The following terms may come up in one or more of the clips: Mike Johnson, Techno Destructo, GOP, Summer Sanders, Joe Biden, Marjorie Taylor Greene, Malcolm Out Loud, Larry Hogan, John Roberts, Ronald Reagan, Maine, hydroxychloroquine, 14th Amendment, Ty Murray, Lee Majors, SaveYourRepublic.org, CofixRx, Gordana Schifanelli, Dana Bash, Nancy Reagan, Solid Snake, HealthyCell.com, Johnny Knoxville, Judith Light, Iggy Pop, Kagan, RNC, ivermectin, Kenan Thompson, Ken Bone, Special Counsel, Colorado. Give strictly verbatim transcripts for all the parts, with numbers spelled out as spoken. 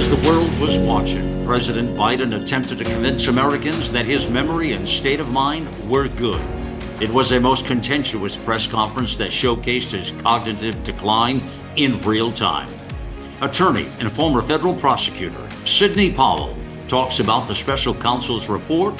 As the world was watching, President Biden attempted to convince Americans that his memory and state of mind were good. It was a most contentious press conference that showcased his cognitive decline in real time. Attorney and former federal prosecutor Sidney Powell talks about the special counsel's report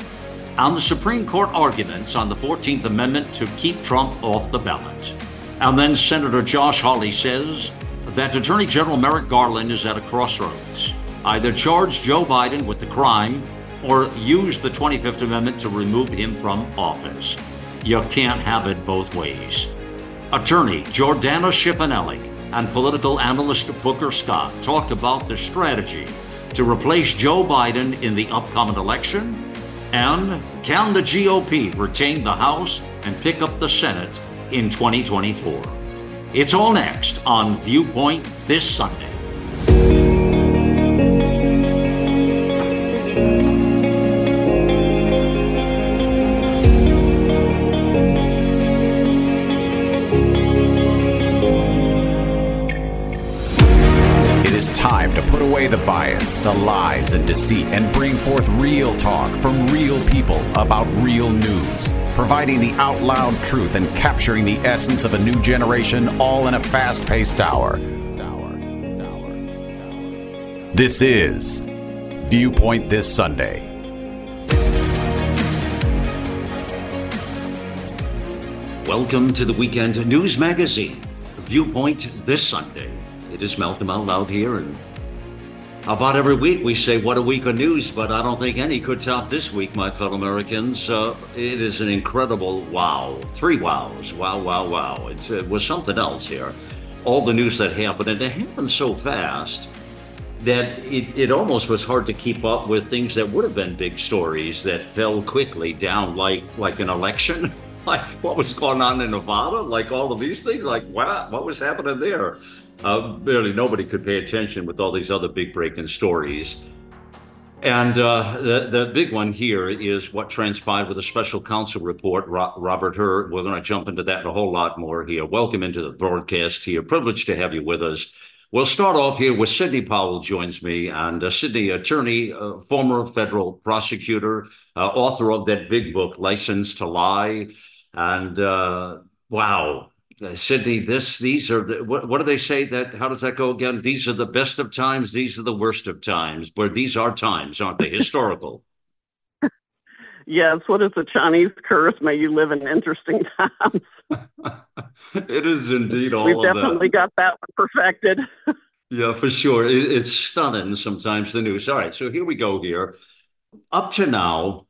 on the Supreme Court arguments on the fourteenth Amendment to keep Trump off the ballot. And then Senator Josh Hawley says that Attorney General Merrick Garland is at a crossroads. Either charge Joe Biden with the crime or use the twenty-fifth Amendment to remove him from office. You can't have it both ways. Attorney Gordana Schifanelli and political analyst Booker Scott talked about the strategy to replace Joe Biden in the upcoming election, and can the G O P retain the House and pick up the Senate in twenty twenty-four? It's all next on Viewpoint This Sunday. It is time to put away the bias, the lies, and deceit, and bring forth real talk from real people about real news. Providing the out loud truth and capturing the essence of a new generation, all in a fast-paced hour. This is Viewpoint This Sunday. Welcome to the weekend news magazine, Viewpoint This Sunday. It is Malcolm Out Loud here, and about every week we say, what a week of news, but I don't think any could top this week, my fellow Americans. Uh, it is an incredible wow. Three wows. Wow, wow, wow. It, it was something else here. All the news that happened, and it happened so fast that it, it almost was hard to keep up with things that would have been big stories that fell quickly down, like like an election, like what was going on in Nevada, like all of these things, like wow, what was happening there? Uh, barely nobody could pay attention with all these other big breaking stories. And uh, the, the big one here is what transpired with a special counsel report, Ro- Robert Hur. We're going to jump into that and a whole lot more here. Welcome into the broadcast here. Privileged to have you with us. We'll start off here with Sidney Powell joins me, and a Sidney attorney, uh, former federal prosecutor, uh, author of that big book, License to Lie. And uh, wow. Uh, Sidney, this, these are, the, what, what do they say that, how does that go again? These are the best of times. These are the worst of times, where these are times, aren't they? Historical. Yes. What is the Chinese curse? May you live in interesting times. It is indeed all We've of that. We've definitely got that one perfected. Yeah, for sure. It, it's stunning sometimes, the news. All right. So here we go here. Up to now,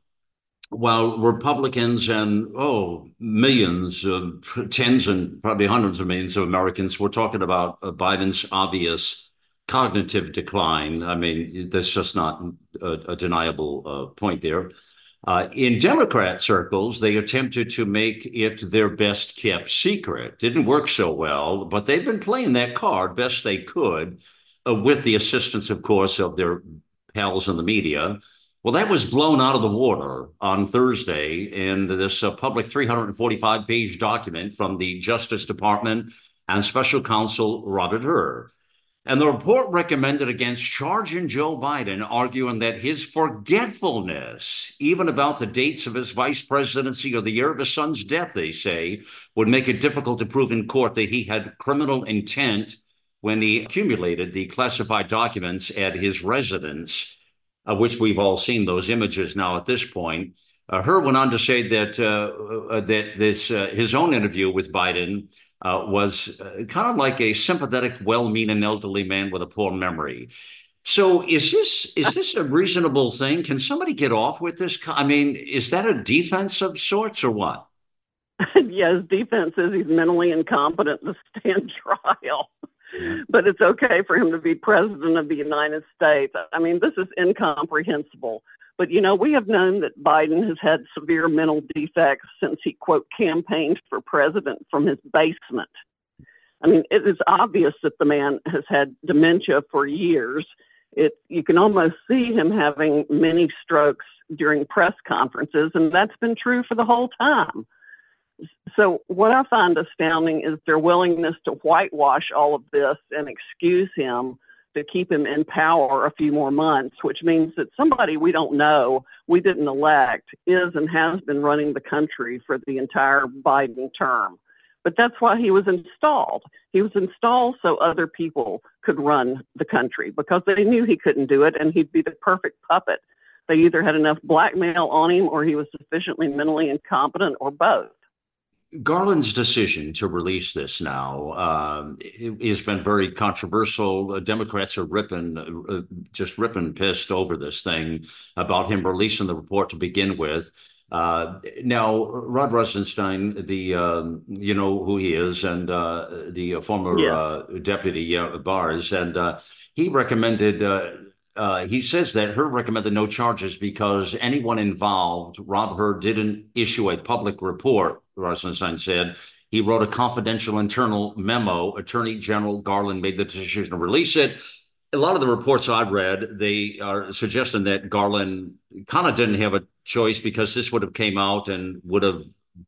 while Republicans and, oh, millions, uh, tens and probably hundreds of millions of Americans were talking about uh, Biden's obvious cognitive decline. I mean, that's just not a, a deniable uh, point there. Uh, in Democrat circles, they attempted to make it their best kept secret. Didn't work so well, but they've been playing that card best they could, uh, with the assistance, of course, of their pals in the media. Well, that was blown out of the water on Thursday in this uh, public three hundred forty-five page document from the Justice Department and Special Counsel Robert Hur. And the report recommended against charging Joe Biden, arguing that his forgetfulness, even about the dates of his vice presidency or the year of his son's death, they say, would make it difficult to prove in court that he had criminal intent when he accumulated the classified documents at his residence, of which we've all seen those images now at this point. Uh, Hur went on to say that uh, uh, that this uh, his own interview with Biden uh, was uh, kind of like a sympathetic, well-meaning elderly man with a poor memory. So is this is this a reasonable thing? Can somebody get off with this? I mean, is that a defense of sorts or what? Yes, defense is he's mentally incompetent to stand trial. But it's okay for him to be president of the United States. I mean, this is incomprehensible. But, you know, we have known that Biden has had severe mental defects since he, quote, campaigned for president from his basement. I mean, it is obvious that the man has had dementia for years. It, you can almost see him having many strokes during press conferences, and that's been true for the whole time. So what I find astounding is their willingness to whitewash all of this and excuse him to keep him in power a few more months, which means that somebody we don't know, we didn't elect, is and has been running the country for the entire Biden term. But that's why he was installed. He was installed so other people could run the country because they knew he couldn't do it and he'd be the perfect puppet. They either had enough blackmail on him or he was sufficiently mentally incompetent or both. Garland's decision to release this now uh, has been very controversial. Democrats are ripping, uh, just ripping pissed over this thing about him releasing the report to begin with. Uh, now, Rod Rosenstein, the uh, you know who he is, and uh, the uh, former yeah. uh, deputy uh, Bars, and uh, he recommended. Uh, uh, he says that Hur recommended no charges because anyone involved, Rob Hur, didn't issue a public report. Rosenstein said he wrote a confidential internal memo. Attorney General Garland made the decision to release it. A lot of the reports I've read, they are suggesting that Garland kind of didn't have a choice because this would have came out and would have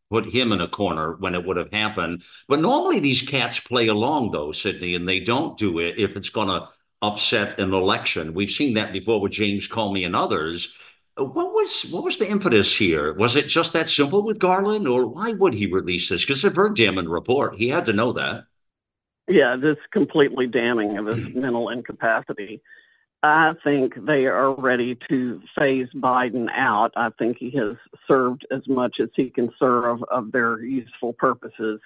put him in a corner when it would have happened. But normally these cats play along, though, Sidney, and they don't do it if it's going to upset an election. We've seen that before with James Comey and others. What was what was the impetus here? Was it just that simple with Garland, or why would he release this? Because it's a very damning report. He had to know that. Yeah, this completely damning of his mental incapacity. I think they are ready to phase Biden out. I think he has served as much as he can serve of their useful purposes,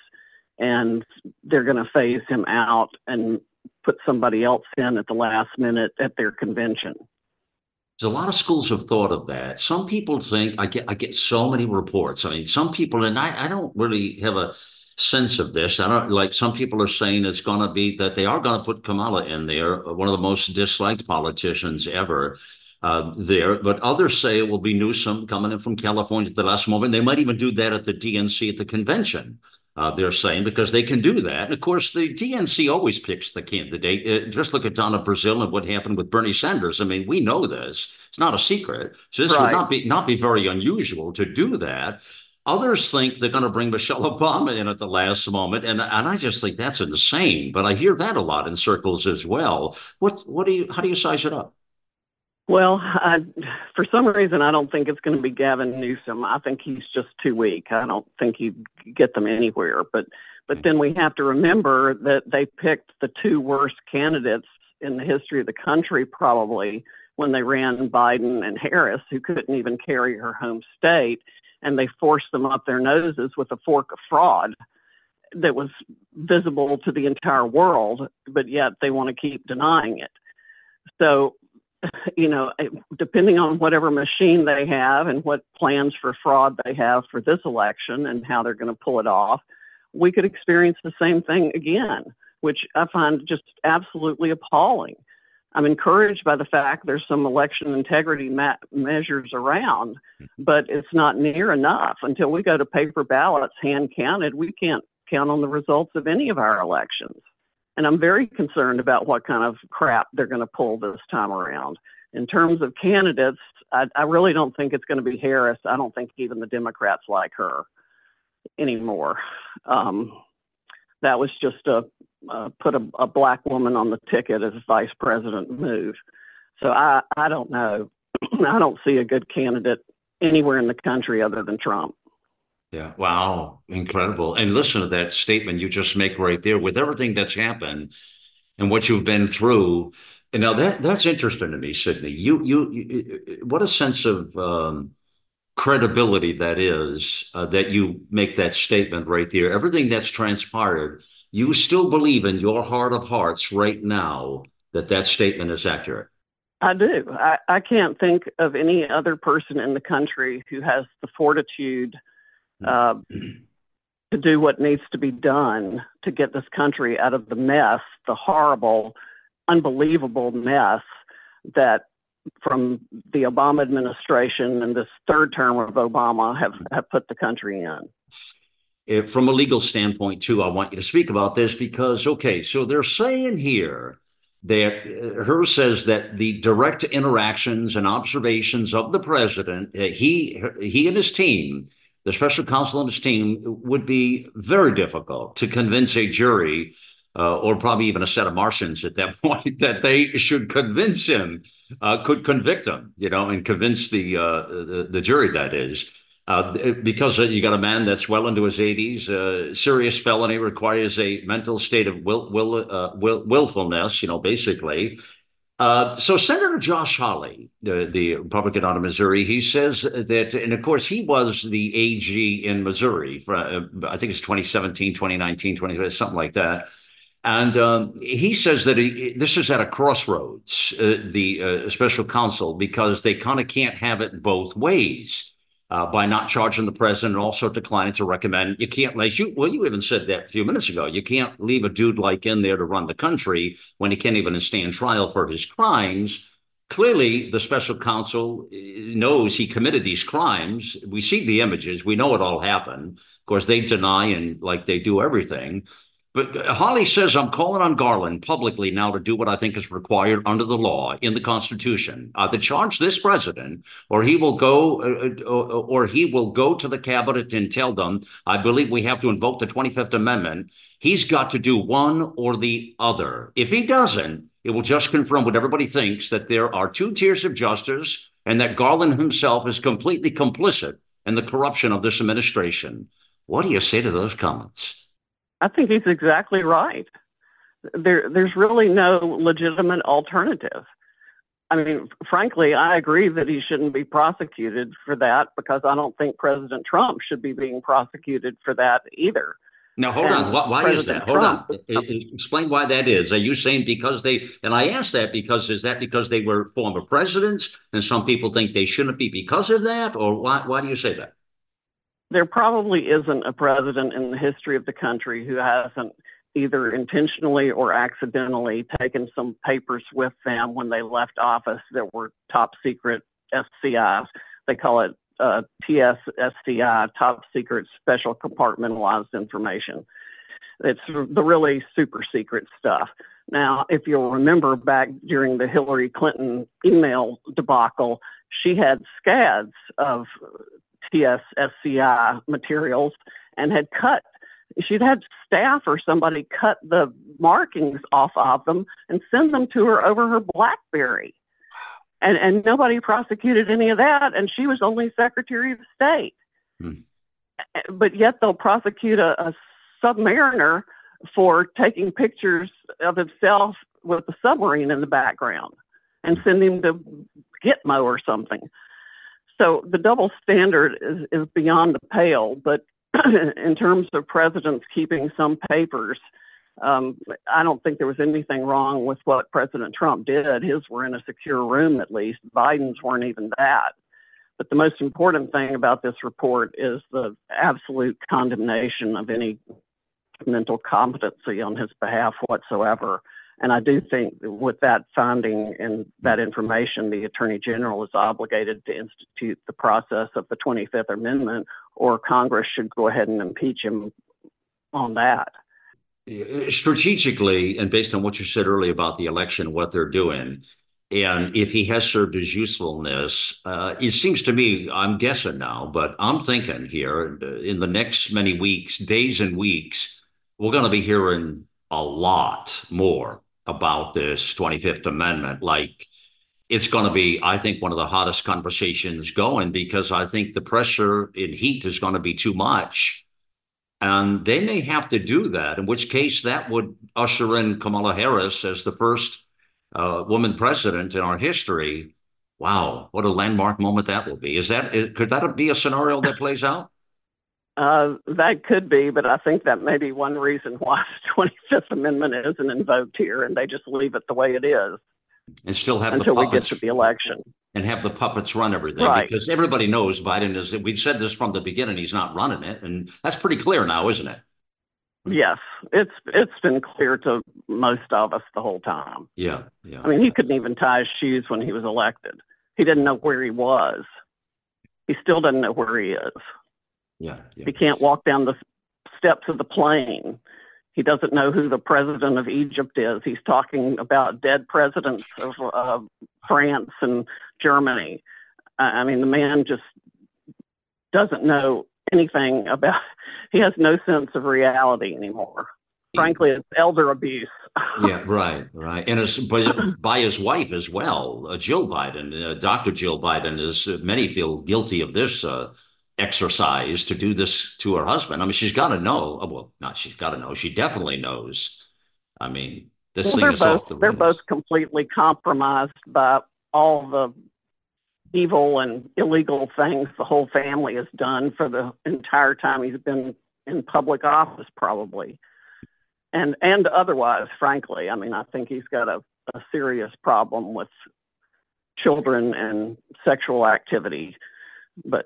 and they're going to phase him out and put somebody else in at the last minute at their convention. There's a lot of schools of thought of that. Some people think, I get I get so many reports. I mean, some people, and I, I don't really have a sense of this. I don't like some people are saying it's going to be that they are going to put Kamala in there, one of the most disliked politicians ever uh, there. But others say it will be Newsom coming in from California at the last moment. They might even do that at the D N C at the convention, uh, they're saying, because they can do that. And of course, the D N C always picks the candidate. Uh, just look at Donna Brazile and what happened with Bernie Sanders. I mean, we know this. It's not a secret. So this right. would not be not be very unusual to do that. Others think they're going to bring Michelle Obama in at the last moment, and and I just think that's insane. But I hear that a lot in circles as well. What what do you how do you size it up? Well, I, for some reason, I don't think it's going to be Gavin Newsom. I think he's just too weak. I don't think he'd get them anywhere. But but then we have to remember that they picked the two worst candidates in the history of the country, probably, when they ran Biden and Harris, who couldn't even carry her home state. And they forced them up their noses with a fork of fraud that was visible to the entire world, but yet they want to keep denying it. So, you know, depending on whatever machine they have and what plans for fraud they have for this election and how they're going to pull it off, we could experience the same thing again, which I find just absolutely appalling. I'm encouraged by the fact there's some election integrity ma- measures around, but it's not near enough. Until we go to paper ballots, hand counted, we can't count on the results of any of our elections. And I'm very concerned about what kind of crap they're going to pull this time around. In terms of candidates, I, I really don't think it's going to be Harris. I don't think even the Democrats like her anymore. Um, that was just a Uh, put a, a black woman on the ticket as vice president move. So I, I don't know. I don't see a good candidate anywhere in the country other than Trump. Yeah. Wow. Incredible. And listen to that statement you just make right there with everything that's happened and what you've been through. And now that that's interesting to me, Sidney, you, you, you what a sense of, um, credibility that is, uh, that you make that statement right there. Everything that's transpired, you still believe in your heart of hearts right now that that statement is accurate. I do. I, I can't think of any other person in the country who has the fortitude uh, to do what needs to be done to get this country out of the mess, the horrible, unbelievable mess that from the Obama administration and this third term of Obama have, have put the country in. If, from a legal standpoint, too, I want you to speak about this because, okay, so they're saying here that uh, Hur says that the direct interactions and observations of the president, uh, he he and his team, the special counsel and his team, would be very difficult to convince a jury uh, or probably even a set of Martians at that point that they should convince him, uh, could convict him, you know, and convince the uh, the, the jury, that is. Uh, because you got a man that's well into his eighties, uh, serious felony, requires a mental state of will, will, uh, will, willfulness, you know, basically. Uh, so Senator Josh Hawley, the, the Republican out of Missouri, he says that, and of course, he was the A G in Missouri for, uh, I think it's twenty seventeen, twenty nineteen, twenty, something like that. And um, he says that he, this is at a crossroads, uh, the uh, special counsel, because they kind of can't have it both ways. Uh, by not charging the president and also declining to recommend, you can't, like you, well, you even said that a few minutes ago, you can't leave a dude like in there to run the country when he can't even stand trial for his crimes. Clearly, the special counsel knows he committed these crimes. We see the images. We know it all happened. Of course, they deny, and like they do everything. But Hawley says, I'm calling on Garland publicly now to do what I think is required under the law in the Constitution, uh, to charge this president, or he will go uh, or he will go to the cabinet and tell them, I believe we have to invoke the twenty-fifth Amendment. He's got to do one or the other. If he doesn't, it will just confirm what everybody thinks, that there are two tiers of justice and that Garland himself is completely complicit in the corruption of this administration. What do you say to those comments? I think he's exactly right. There, there's really no legitimate alternative. I mean, frankly, I agree that he shouldn't be prosecuted for that, because I don't think President Trump should be being prosecuted for that either. Now, hold and on. Why, why is that? Hold Trump, on. Trump. Explain why that is. Are you saying because they, and I asked that because, is that because they were former presidents and some people think they shouldn't be because of that? Or why, why do you say that? There probably isn't a president in the history of the country who hasn't either intentionally or accidentally taken some papers with them when they left office that were top secret S C Is. They call it uh, T S S C I, top secret special compartmentalized information. It's the really super secret stuff. Now, if you'll remember back during the Hillary Clinton email debacle, she had scads of T S S C I materials and had cut, she'd had staff or somebody cut the markings off of them and send them to her over her BlackBerry. And and nobody prosecuted any of that. And she was only Secretary of State. Hmm. But yet they'll prosecute a, a submariner for taking pictures of himself with a submarine in the background and send him to Gitmo or something. So the double standard is, is beyond the pale, but in terms of presidents keeping some papers, um, I don't think there was anything wrong with what President Trump did. His were in a secure room, at least. Biden's weren't even that. But the most important thing about this report is the absolute condemnation of any mental competency on his behalf whatsoever. And I do think that with that finding and that information, the Attorney General is obligated to institute the process of the twenty-fifth Amendment, or Congress should go ahead and impeach him on that. Strategically, and based on what you said earlier about the election, what they're doing, and if he has served his usefulness, uh, it seems to me, I'm guessing now, but I'm thinking here in the next many weeks, days and weeks, we're going to be hearing a lot more about this twenty-fifth Amendment. Like, it's going to be, I think, one of the hottest conversations going, because I think the pressure and heat is going to be too much. And they may have to do that, in which case that would usher in Kamala Harris as the first uh, woman president in our history. Wow, what a landmark moment that will be. Is that, is, could that be a scenario that plays out? Uh, that could be, but I think that may be one reason why the twenty-fifth Amendment isn't invoked here, and they just leave it the way it is. And still have until the puppets, we get to the election, and have the puppets run everything, right? Because everybody knows Biden is. We've said this from the beginning; he's not running it, and that's pretty clear now, isn't it? Yes, it's it's been clear to most of us the whole time. Yeah, yeah. I mean, he couldn't even tie his shoes when he was elected. He didn't know where he was. He still doesn't know where he is. Yeah, yeah. He can't walk down the steps of the plane. He doesn't know who the president of Egypt is. He's talking about dead presidents of uh, France and Germany. Uh, I mean, the man just doesn't know anything about, he has no sense of reality anymore. frankly, it's elder abuse. Yeah, right, right. And it's by, by his wife as well, uh, Jill Biden. Uh, Doctor Jill Biden is, uh, many feel guilty of this uh, exercise to do this to her husband. I mean, she's got to know. Well, not she's got to know. She definitely knows. I mean, this well, thing is both, off the rails. They're both completely compromised by all the evil and illegal things the whole family has done for the entire time he's been in public office, probably. And and otherwise, frankly, I mean, I think he's got a, a serious problem with children and sexual activity. But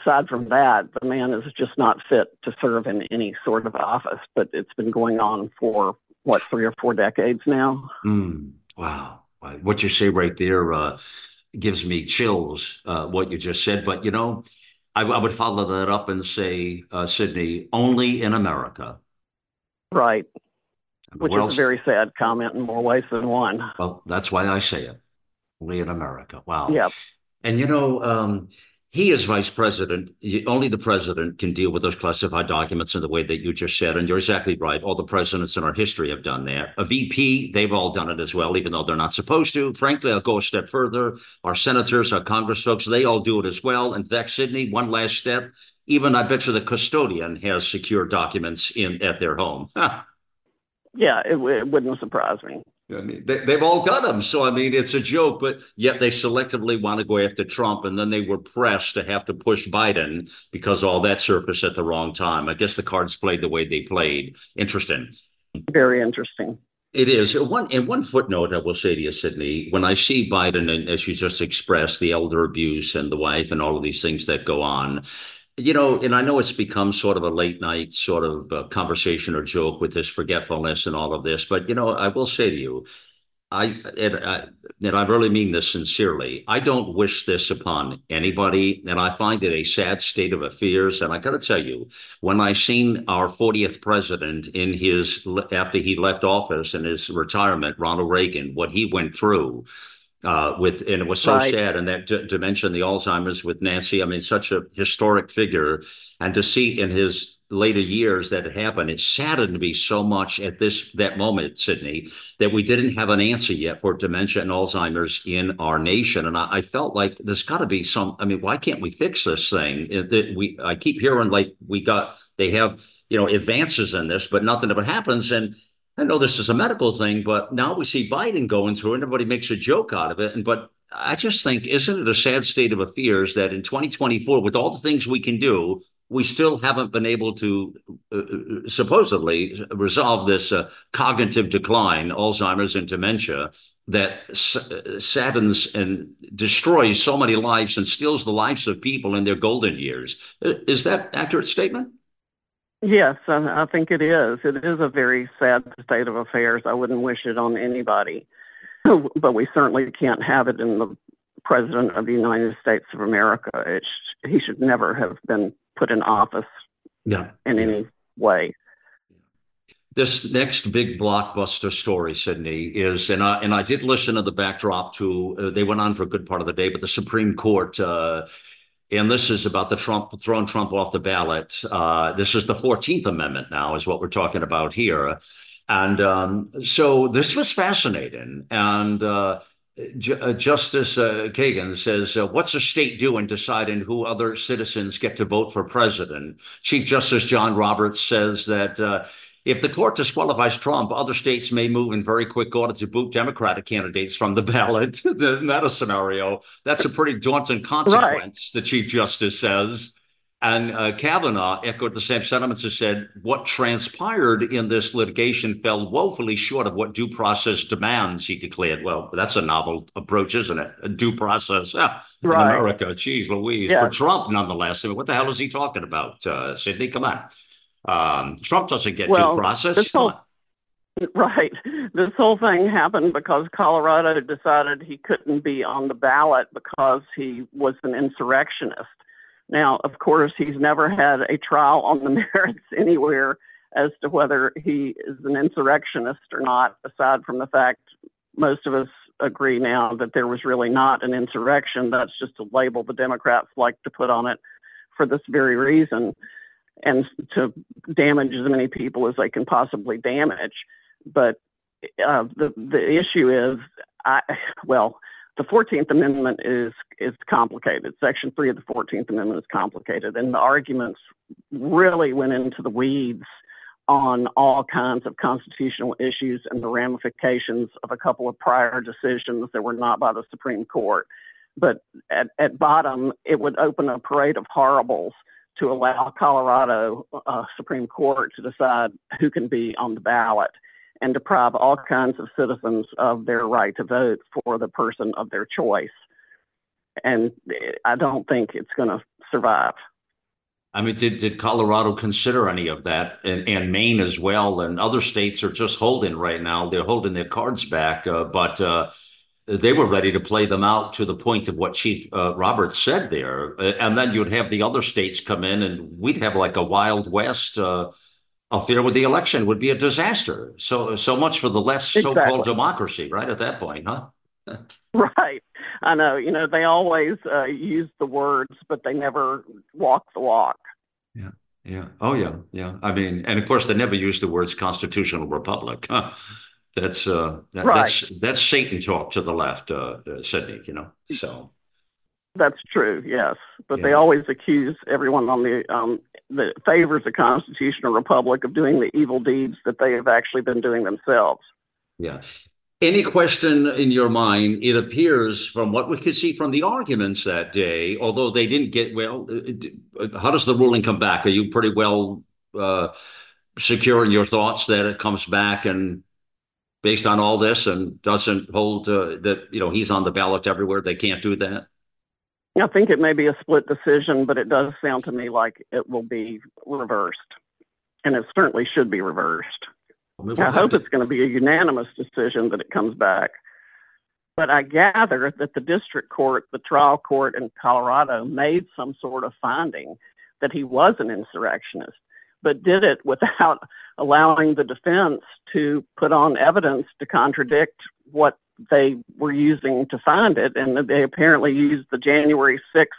aside from that, the man is just not fit to serve in any sort of office. But it's been going on for, what, three or four decades now? Mm, wow. What you say right there uh, gives me chills, uh, what you just said. But, you know, I, I would follow that up and say, uh, Sidney, only in America. Right. Which is a very sad comment in more ways than one. Well, that's why I say it. Only in America. Wow. Yep. And, you know, um, he is vice president. Only the president can deal with those classified documents in the way that you just said. And you're exactly right. All the presidents in our history have done that. A V P, they've all done it as well, even though they're not supposed to. Frankly, I'll go a step further. Our senators, our Congress folks, they all do it as well. In fact, Sidney, one last step. Even I bet you the custodian has secure documents in at their home. Huh. Yeah, it, it wouldn't surprise me. I mean, they, they've all got them. So, I mean, it's a joke, but yet they selectively want to go after Trump. And then they were pressed to have to push Biden because all that surfaced at the wrong time. I guess the cards played the way they played. Interesting. Very interesting. It is. One, and one footnote I will say to you, Sidney, when I see Biden, and as you just expressed, the elder abuse and the wife and all of these things that go on, you know, and I know it's become sort of a late night sort of uh, conversation or joke with this forgetfulness and all of this. But, you know, I will say to you, I and, I and I really mean this sincerely. I don't wish this upon anybody. And I find it a sad state of affairs. And I got to tell you, when I seen our fortieth president in his after he left office in his retirement, Ronald Reagan, what he went through. Uh, with and it was so right. sad, and that d- dimension, the Alzheimer's with Nancy. I mean, such a historic figure, and to see in his later years that it happened, it saddened me so much at this that moment, Sidney, that we didn't have an answer yet for dementia and Alzheimer's in our nation. And I, I felt like there's got to be some. I mean, why can't we fix this thing? That we I keep hearing like we got they have you know advances in this, but nothing ever happens. And I know this is a medical thing, but now we see Biden going through and everybody makes a joke out of it. And but I just think, isn't it a sad state of affairs that in twenty twenty-four, with all the things we can do, we still haven't been able to uh, supposedly resolve this uh, cognitive decline, Alzheimer's and dementia that s- saddens and destroys so many lives and steals the lives of people in their golden years. Is that an accurate statement? Yes, I think it is. It is a very sad state of affairs. I wouldn't wish it on anybody, but we certainly can't have it in the president of the United States of America. It sh- he should never have been put in office yeah. in yeah. any way. This next big blockbuster story, Sidney, is, and I, and I did listen to the backdrop to, uh, they went on for a good part of the day, but the Supreme Court uh and this is about the Trump throwing Trump off the ballot. Uh, this is the fourteenth Amendment now is what we're talking about here. And um, so this was fascinating. And uh, J- Justice uh, Kagan says, uh, what's a state do in deciding who other citizens get to vote for president? Chief Justice John Roberts says that uh, if the court disqualifies Trump, other states may move in very quick order to boot Democratic candidates from the ballot. Isn't that a scenario? That's a pretty daunting consequence, right. The Chief Justice says. And uh, Kavanaugh echoed the same sentiments and said, what transpired in this litigation fell woefully short of what due process demands, he declared. Well, that's a novel approach, isn't it? A due process ah, right. in America. Jeez Louise. Yeah. For Trump, nonetheless. I mean, what the hell is he talking about, uh, Sidney? Come on. Um, Trump doesn't get well, due process. This whole, right. This whole thing happened because Colorado decided he couldn't be on the ballot because he was an insurrectionist. Now, of course, he's never had a trial on the merits anywhere as to whether he is an insurrectionist or not, aside from the fact most of us agree now that there was really not an insurrection. That's just a label the Democrats like to put on it for this very reason. and to damage as many people as they can possibly damage. But uh, the the issue is, I, well, the fourteenth Amendment is is complicated. Section three of the fourteenth Amendment is complicated, and the arguments really went into the weeds on all kinds of constitutional issues and the ramifications of a couple of prior decisions that were not by the Supreme Court. But at, at bottom, it would open a parade of horribles to allow Colorado uh, Supreme Court to decide who can be on the ballot and deprive all kinds of citizens of their right to vote for the person of their choice. And I don't think it's going to survive. I mean, did, did Colorado consider any of that, and, and Maine as well? And other states are just holding right now. They're holding their cards back, uh, but uh, they were ready to play them out to the point of what Chief uh, Roberts said there. And then you'd have the other states come in and we'd have like a Wild West uh, affair with the election. It would be a disaster. So, so much for the less exactly. so-called democracy, right, at that point, huh? Right. I know, you know, they always uh, use the words, but they never walk the walk. Yeah. Yeah. Oh, yeah. Yeah. I mean, and of course, they never use the words constitutional republic. Huh. That's uh, that, right. that's that's Satan talk to the left, uh, uh, Sidney, you know, so. That's true. Yes. But yeah. They always accuse everyone on the um, that favors the constitutional republic of doing the evil deeds that they have actually been doing themselves. Yeah. Any question in your mind, it appears from what we could see from the arguments that day, although they didn't get, well, how does the ruling come back? Are you pretty well uh, secure in your thoughts that it comes back and based on all this and doesn't hold uh, that, you know, he's on the ballot everywhere? They can't do that? I think it may be a split decision, but it does sound to me like it will be reversed, and it certainly should be reversed. I hope it's going to be a unanimous decision that it comes back. But I gather that the district court, the trial court in Colorado, made some sort of finding that he was an insurrectionist, but did it without allowing the defense to put on evidence to contradict what they were using to find it. And they apparently used the January sixth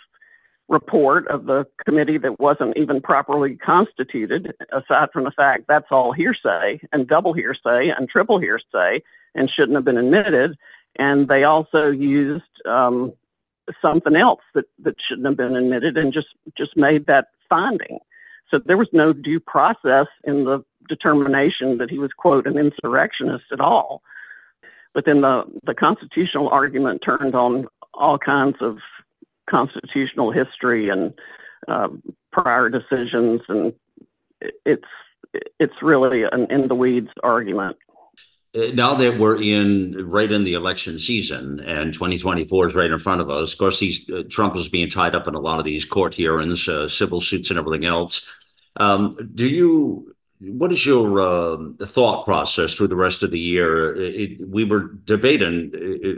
report of the committee that wasn't even properly constituted, aside from the fact that's all hearsay and double hearsay and triple hearsay and shouldn't have been admitted. And they also used um, something else that, that shouldn't have been admitted and just, just made that finding. So there was no due process in the determination that he was, quote, an insurrectionist at all. But then the, the constitutional argument turned on all kinds of constitutional history and uh, prior decisions, and it's it's really an in the weeds argument. Now that we're in right in the election season, and twenty twenty-four is right in front of us. Of course, these uh, Trump is being tied up in a lot of these court hearings, uh, civil suits, and everything else. Um, do you? What is your uh, thought process through the rest of the year? It, we were debating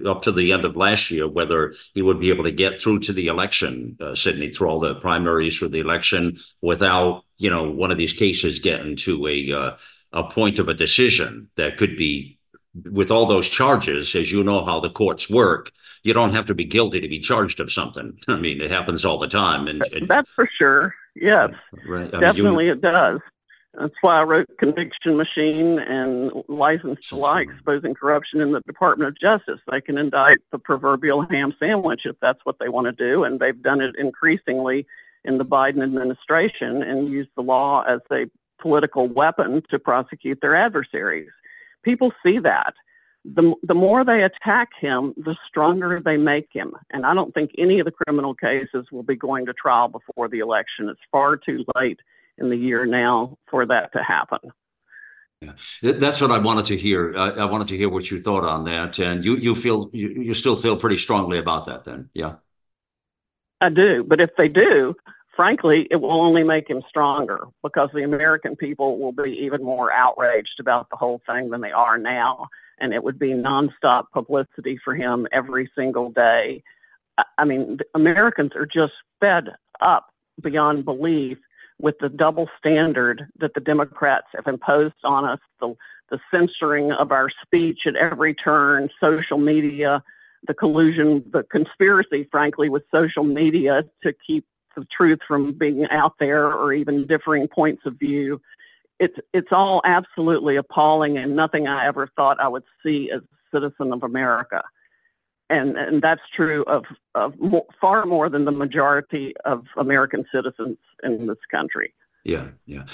up to the end of last year whether he would be able to get through to the election, uh, Sidney, through all the primaries for the election without, you know, one of these cases getting to a uh, a point of a decision that could be, with all those charges, as you know how the courts work, you don't have to be guilty to be charged of something. I mean, it happens all the time. And, and that's for sure. Yes, right. Definitely I mean, you, it does. That's why I wrote Conviction Machine and License to Lie, exposing corruption in the Department of Justice. They can indict the proverbial ham sandwich if that's what they want to do, and they've done it increasingly in the Biden administration and used the law as a political weapon to prosecute their adversaries. People see that. The, the more they attack him, the stronger they make him. And I don't think any of the criminal cases will be going to trial before the election. It's far too late in the year now for that to happen. Yeah. That's what I wanted to hear. I, I wanted to hear what you thought on that. And you, you feel, you, you still feel pretty strongly about that then. Yeah. I do. But if they do, frankly, it will only make him stronger because the American people will be even more outraged about the whole thing than they are now. And it would be nonstop publicity for him every single day. I, I mean, Americans are just fed up beyond belief with the double standard that the Democrats have imposed on us, the, the censoring of our speech at every turn, social media, the collusion, the conspiracy, frankly, with social media to keep the truth from being out there or even differing points of view. It's, it's all absolutely appalling and nothing I ever thought I would see as a citizen of America. And, and that's true of, of more, far more than the majority of American citizens in this country. Yeah, yeah.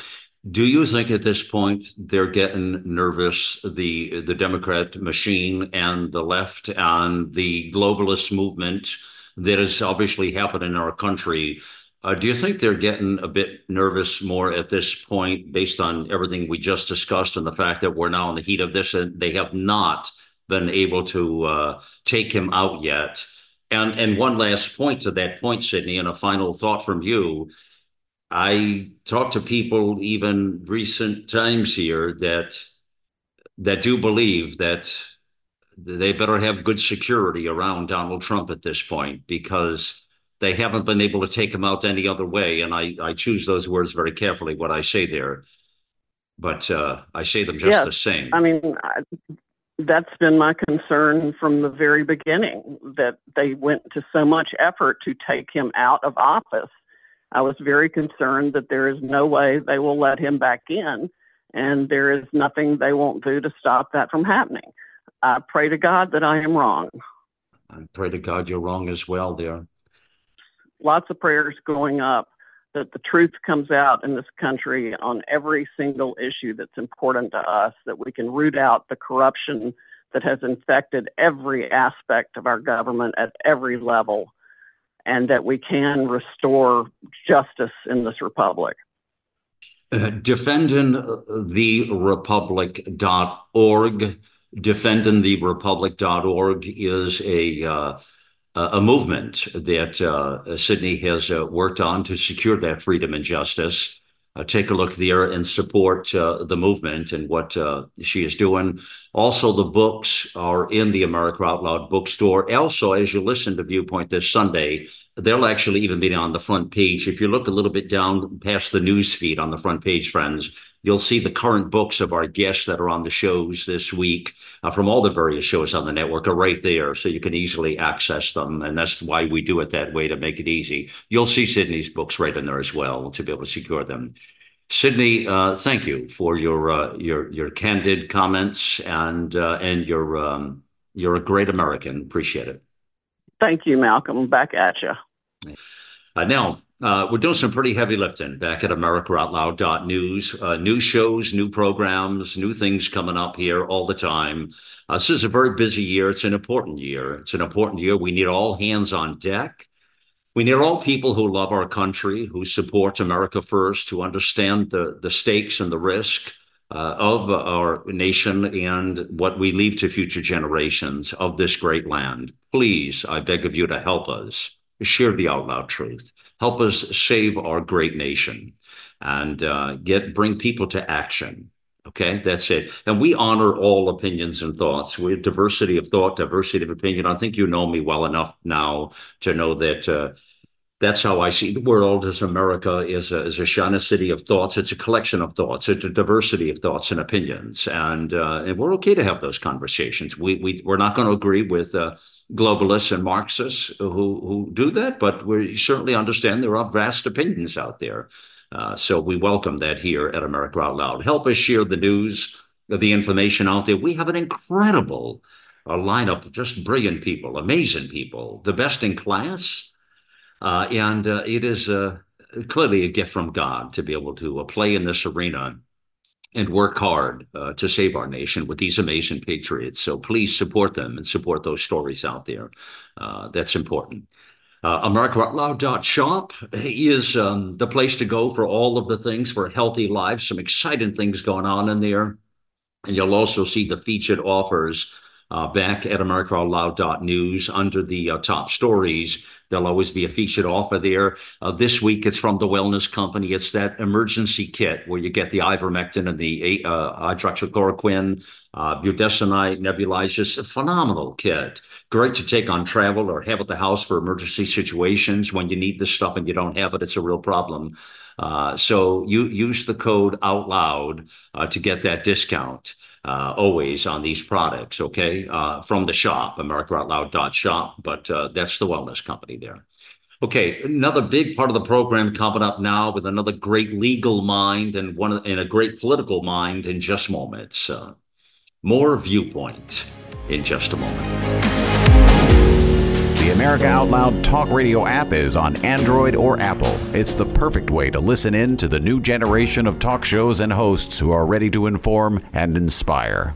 Do you think at this point they're getting nervous, the the Democrat machine and the left and the globalist movement that is obviously happening in our country? Uh, do you think they're getting a bit nervous more at this point based on everything we just discussed and the fact that we're now in the heat of this and they have not been able to uh, take him out yet? And, and one last point to that point, Sidney, and a final thought from you. I talk to people even recent times here that that do believe that they better have good security around Donald Trump at this point because they haven't been able to take him out any other way. And I, I choose those words very carefully, what I say there. But uh, I say them just yes, the same. I mean, I, that's been my concern from the very beginning, that they went to so much effort to take him out of office. I was very concerned that there is no way they will let him back in, and there is nothing they won't do to stop that from happening. I pray to God that I am wrong. I pray to God you're wrong as well there. Lots of prayers going up that the truth comes out in this country on every single issue that's important to us, that we can root out the corruption that has infected every aspect of our government at every level, and that we can restore justice in this republic. Uh, defending the republic dot org. defending the republic dot org is a uh, a movement that uh, Sidney has uh, worked on to secure that freedom and justice. Uh, take a look there and support uh, the movement and what uh, she is doing. Also, the books are in the America Out Loud bookstore. Also, as you listen to Viewpoint this Sunday, they'll actually even be on the front page. If you look a little bit down past the news feed on the front page, friends, you'll see the current books of our guests that are on the shows this week uh, from all the various shows on the network are right there, so you can easily access them. And that's why we do it that way, to make it easy. You'll see Sidney's books right in there as well to be able to secure them. Sidney, uh, thank you for your uh, your your candid comments and uh, and your um, you're a great American. Appreciate it. Thank you, Malcolm. Back at you. Uh, now. Uh, we're doing some pretty heavy lifting back at America Out Loud dot news. Uh, new shows, new programs, new things coming up here all the time. Uh, this is a very busy year. It's an important year. It's an important year. We need all hands on deck. We need all people who love our country, who support America first, who understand the, the stakes and the risk uh, of our nation and what we leave to future generations of this great land. Please, I beg of you to help us. Share the out loud truth. Help us save our great nation and uh, get bring people to action. Okay, that's it. And we honor all opinions and thoughts. We're diversity of thought, diversity of opinion. I think you know me well enough now to know that uh, that's how I see the world. As America is a, is a Shana city of thoughts. It's a collection of thoughts. It's a diversity of thoughts and opinions. And uh, and we're okay to have those conversations. We, we, we're not going to agree with uh, globalists and Marxists who, who do that, but we certainly understand there are vast opinions out there. Uh, so we welcome that here at America Out Loud. Help us share the news, the information out there. We have an incredible uh, lineup of just brilliant people, amazing people, the best in class. Uh, and uh, it is uh, clearly a gift from God to be able to uh, play in this arena and work hard uh, to save our nation with these amazing patriots. So please support them and support those stories out there. Uh, that's important. Uh, America Out Loud dot shop is um, the place to go for all of the things for healthy lives. Some exciting things going on in there. And you'll also see the featured offers Uh, back at America Out Loud dot news under the uh, top stories. There'll always be a featured offer there. Uh, this week, it's from the Wellness Company. It's that emergency kit where you get the ivermectin and the uh, hydroxychloroquine, uh, budesonide nebulizers. A phenomenal kit. Great to take on travel or have at the house for emergency situations. When you need this stuff and you don't have it, it's a real problem. Uh, so you use the code OUTLOUD uh, to get that discount. Uh, always on these products, okay, uh, from the shop, America Out Loud dot shop, but uh, that's the Wellness Company there. Okay, another big part of the program coming up now with another great legal mind and one and a great political mind in just moments. Uh, more Viewpoint in just a moment. The America Out Loud Talk Radio app is on Android or Apple. It's the perfect way to listen in to the new generation of talk shows and hosts who are ready to inform and inspire.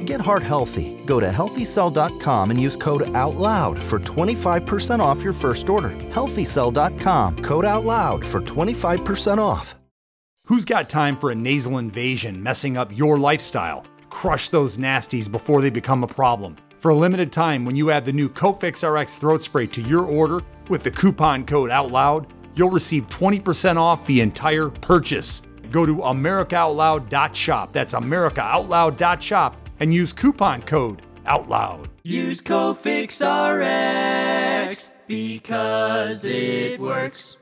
Get heart healthy. Go to Healthy Cell dot com and use code OUTLOUD for twenty-five percent off your first order. Healthy Cell dot com, code OUTLOUD for twenty-five percent off. Who's got time for a nasal invasion messing up your lifestyle? Crush those nasties before they become a problem. For a limited time, when you add the new CofixRx throat spray to your order with the coupon code OUTLOUD, you'll receive twenty percent off the entire purchase. Go to America Out Loud dot shop. That's America Out Loud dot shop. And use coupon code OUTLOUD. Use CofixRx because it works.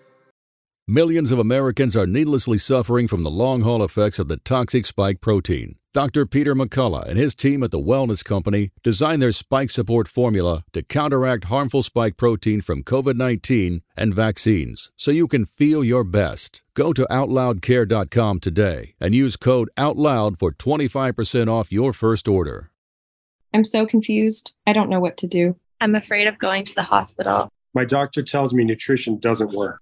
Millions of Americans are needlessly suffering from the long-haul effects of the toxic spike protein. Doctor Peter McCullough and his team at the Wellness Company designed their spike support formula to counteract harmful spike protein from COVID nineteen and vaccines so you can feel your best. Go to Out Loud Care dot com today and use code OUTLOUD for twenty-five percent off your first order. I'm so confused. I don't know what to do. I'm afraid of going to the hospital. My doctor tells me nutrition doesn't work.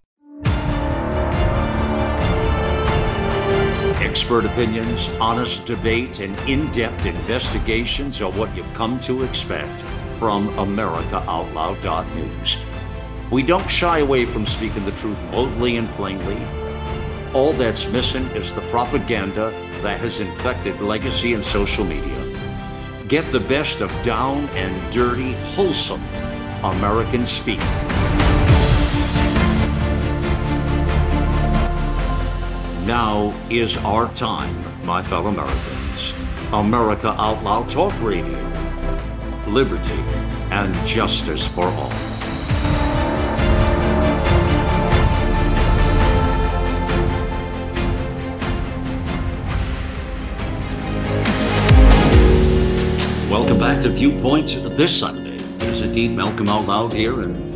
Expert opinions, honest debate, and in-depth investigations are what you've come to expect from America Out Loud dot news. We don't shy away from speaking the truth boldly and plainly. All that's missing is the propaganda that has infected legacy and social media. Get the best of down and dirty, wholesome American speak. Now is our time, my fellow Americans. America Out Loud Talk Radio. Liberty and justice for all. Welcome back to Viewpoint This Sunday. There's indeed Malcolm Out Loud here, and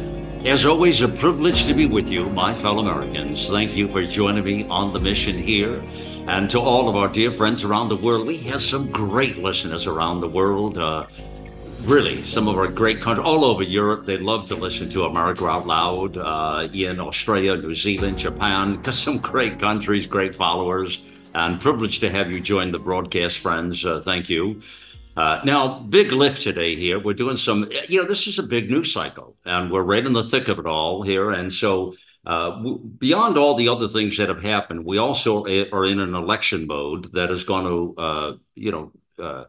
as always, a privilege to be with you, my fellow Americans. Thank you for joining me on the mission here. And to all of our dear friends around the world, we have some great listeners around the world. Uh, really, some of our great countries all over Europe, they love to listen to America Out Loud uh, in Australia, New Zealand, Japan. Some great countries, great followers, and privileged to have you join the broadcast, friends. Uh, thank you. Uh, now, big lift today here. We're doing some, you know, this is a big news cycle, and we're right in the thick of it all here. And so uh, w- beyond all the other things that have happened, we also are in an election mode that is going to, uh, you know, uh,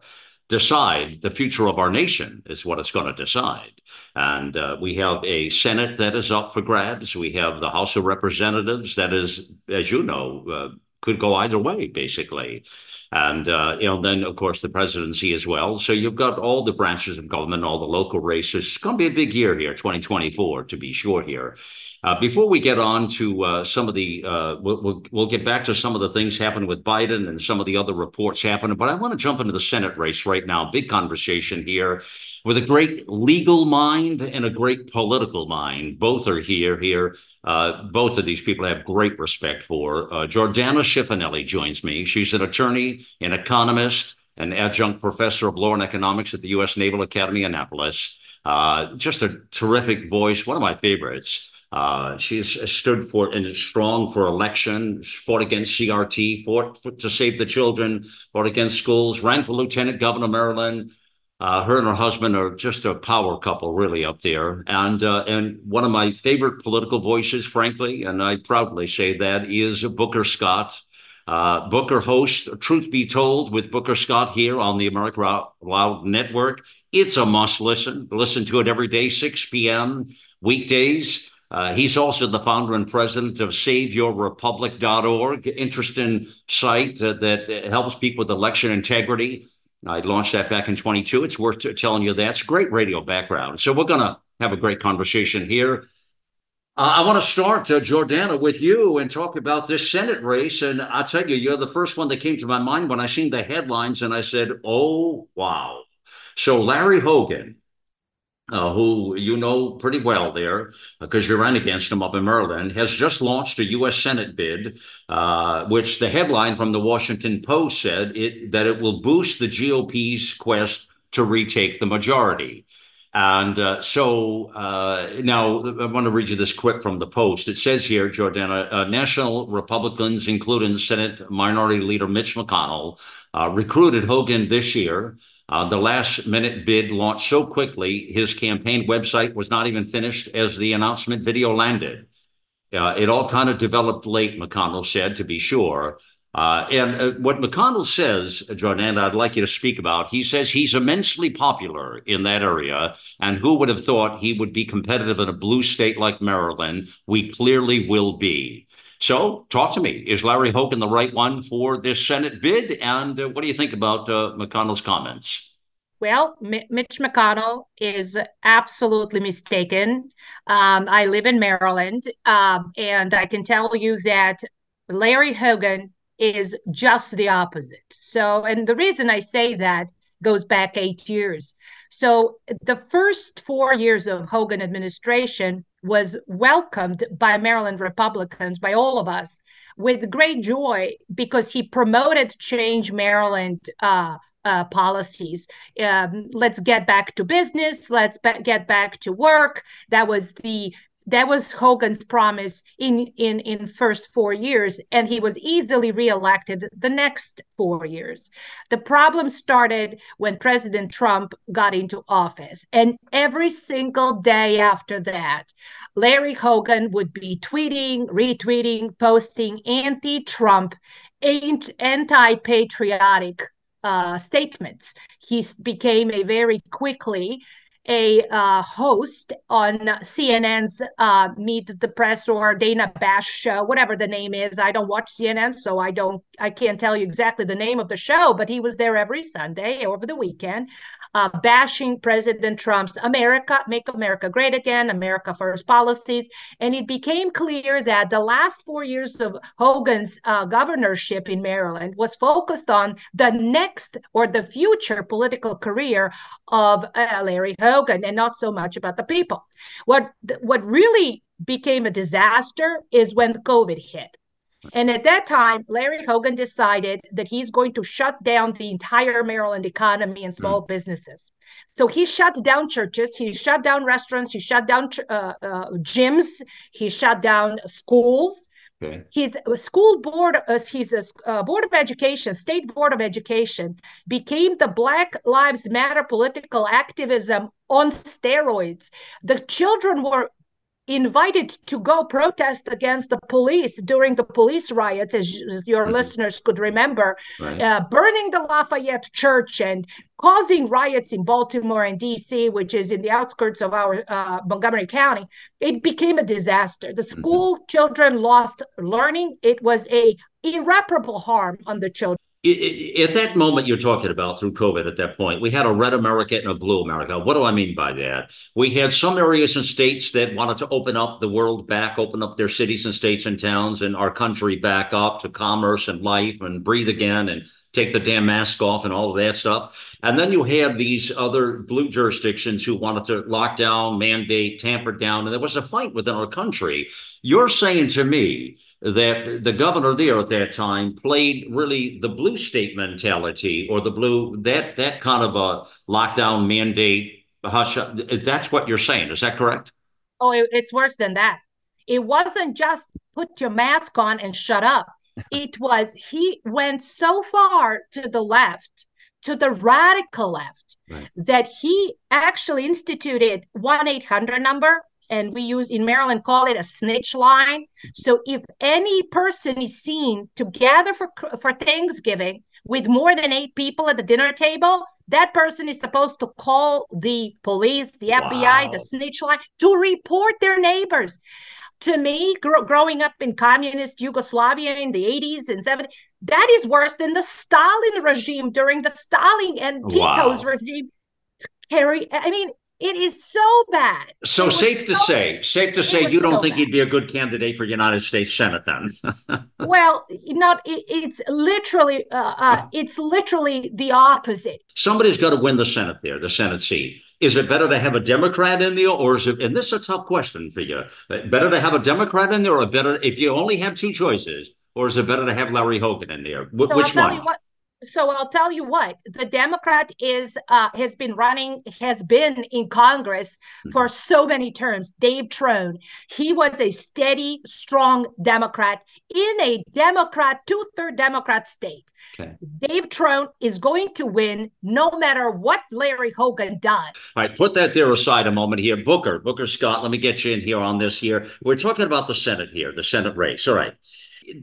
decide the future of our nation is what it's going to decide. And uh, we have a Senate that is up for grabs. We have the House of Representatives that is, as you know, uh, could go either way, basically. And, uh, you know, then, of course, the presidency as well. So you've got all the branches of government, all the local races. It's going to be a big year here, twenty twenty-four, to be sure here. Uh, before we get on to uh, some of the uh, we'll, we'll, we'll get back to some of the things happening with Biden and some of the other reports happening. But I want to jump into the Senate race right now. Big conversation here with a great legal mind and a great political mind. Both are here here. Uh, both of these people I have great respect for. Uh, Gordana Schifanelli joins me. She's an attorney, an economist, an adjunct professor of law and economics at the U S Naval Academy, Annapolis. Uh, just a terrific voice. One of my favorites. Uh, she's stood for and strong for election, fought against C R T, fought for, to save the children, fought against schools, ran for lieutenant governor of Maryland, Uh, her and her husband are just a power couple, really, up there. And uh, and one of my favorite political voices, frankly, and I proudly say that, is Booker Scott. Uh, Booker hosts Truth Be Told with Booker Scott here on the America Out Loud Network. It's a must listen. Listen to it every day, six p m weekdays. Uh, he's also the founder and president of Save Your Republic dot org, interesting site uh, that helps people with election integrity. I launched that back in twenty-two. It's worth telling you that's great radio background. So we're going to have a great conversation here. Uh, I want to start, uh, Jordana, with you and talk about this Senate race. And I tell you, you're the first one that came to my mind when I seen the headlines, and I said, oh, wow. So Larry Hogan, uh, who you know pretty well there because uh, you ran against him up in Maryland, has just launched a U S Senate bid, uh, which the headline from the Washington Post said it that it will boost the G O P's quest to retake the majority. And uh, so uh, now I want to read you this quip from the Post. It says here, Jordana, uh, national Republicans, including Senate Minority Leader Mitch McConnell, uh, recruited Hogan this year. Uh, the last minute bid launched so quickly, his campaign website was not even finished as the announcement video landed. Uh, it all kind of developed late, McConnell said, to be sure. Uh, and uh, what McConnell says, Jordana, I'd like you to speak about, he says he's immensely popular in that area, and who would have thought he would be competitive in a blue state like Maryland? We clearly will be. So talk to me. Is Larry Hogan the right one for this Senate bid? And uh, what do you think about uh, McConnell's comments? Well, M- Mitch McConnell is absolutely mistaken. Um, I live in Maryland, um, and I can tell you that Larry Hogan is just the opposite. So, and the reason I say that goes back eight years. So the first four years of Hogan administration was welcomed by Maryland Republicans, by all of us, with great joy because he promoted Change Maryland uh, uh, policies. Um, let's get back to business. Let's ba- get back to work. That was the That was Hogan's promise in, in, in first four years, and he was easily reelected the next four years. The problem started when President Trump got into office, and every single day after that, Larry Hogan would be tweeting, retweeting, posting anti-Trump, anti-patriotic uh, statements. He became a very quickly a uh, host on C N N's uh, Meet the Press or Dana Bash show, whatever the name is. I don't watch C N N, so I don't, I can't tell you exactly the name of the show, but he was there every Sunday over the weekend, uh, bashing President Trump's America, Make America Great Again, America First policies. And it became clear that the last four years of Hogan's uh, governorship in Maryland was focused on the next or the future political career of uh, Larry Hogan, and not so much about the people. What what really became a disaster is when COVID hit. And at that time, Larry Hogan decided that he's going to shut down the entire Maryland economy and small mm. businesses. So he shut down churches, he shut down restaurants, he shut down uh, uh, gyms, he shut down schools. Okay. His school board, uh, his uh, board of education, state board of education, became the Black Lives Matter political activism on steroids. The children were invited to go protest against the police during the police riots, as your mm-hmm. listeners could remember, right. uh, burning the Lafayette Church and causing riots in Baltimore and D C, which is in the outskirts of our uh, Montgomery County. It became a disaster. The school mm-hmm. children lost learning. It was a irreparable harm on the children. At that moment you're talking about through COVID, at that point, we had a red America and a blue America. What do I mean by that? We had some areas and states that wanted to open up the world back, open up their cities and states and towns and our country back up to commerce and life and breathe again and take the damn mask off and all of that stuff. And then you had these other blue jurisdictions who wanted to lock down, mandate, tamper down. And there was a fight within our country. You're saying to me that the governor there at that time played really the blue state mentality, or the blue, that that kind of a lockdown mandate, hush up. That's what you're saying. Is that correct? Oh, it's worse than that. It wasn't just put your mask on and shut up. It was, he went so far to the left to the radical left, right, that he actually instituted one eight hundred number, and we use in Maryland call it a snitch line. So if any person is seen to gather for for Thanksgiving with more than eight people at the dinner table, that person is supposed to call the police, the F B I, wow, the snitch line, to report their neighbors. To me, gr- growing up in communist Yugoslavia in the eighties and seventies, that is worse than the Stalin regime during the Stalin and Tito's, wow, regime. Carry, I mean, it is so bad. So safe to so, say, safe to say you don't so think bad. He'd be a good candidate for United States Senate then? Well, not, it, it's literally, uh, uh, it's literally the opposite. Somebody's got to win the Senate there, the Senate seat. Is it better to have a Democrat in there, or is it, and this is a tough question for you, better to have a Democrat in there, or better, if you only have two choices, or is it better to have Larry Hogan in there? W- so which one? So I'll tell you what, the Democrat is uh, has been running, has been in Congress for so many terms. Dave Trone, he was a steady, strong Democrat in a Democrat, two-third Democrat state. Okay. Dave Trone is going to win no matter what Larry Hogan does. All right, put that there aside a moment here. Booker, Booker Scott, let me get you in here on this here. We're talking about the Senate here, the Senate race. All right.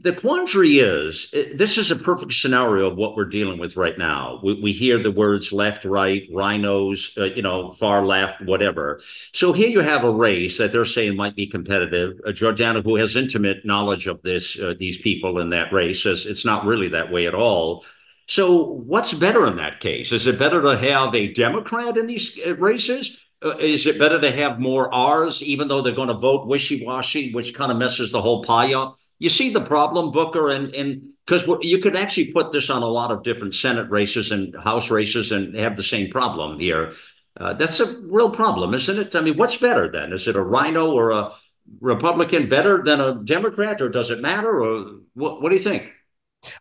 The quandary is, this is a perfect scenario of what we're dealing with right now. We, we hear the words left, right, rhinos, uh, you know, far left, whatever. So here you have a race that they're saying might be competitive. Uh, Gordana, who has intimate knowledge of this, uh, these people in that race, says it's not really that way at all. So what's better in that case? Is it better to have a Democrat in these races? Uh, is it better to have more R's, even though they're going to vote wishy-washy, which kind of messes the whole pie up? You see the problem, Booker, and and because you could actually put this on a lot of different Senate races and House races and have the same problem here. Uh, that's a real problem, isn't it? I mean, what's better then? Is it a rhino or a Republican better than a Democrat, or does it matter? Or what, what do you think?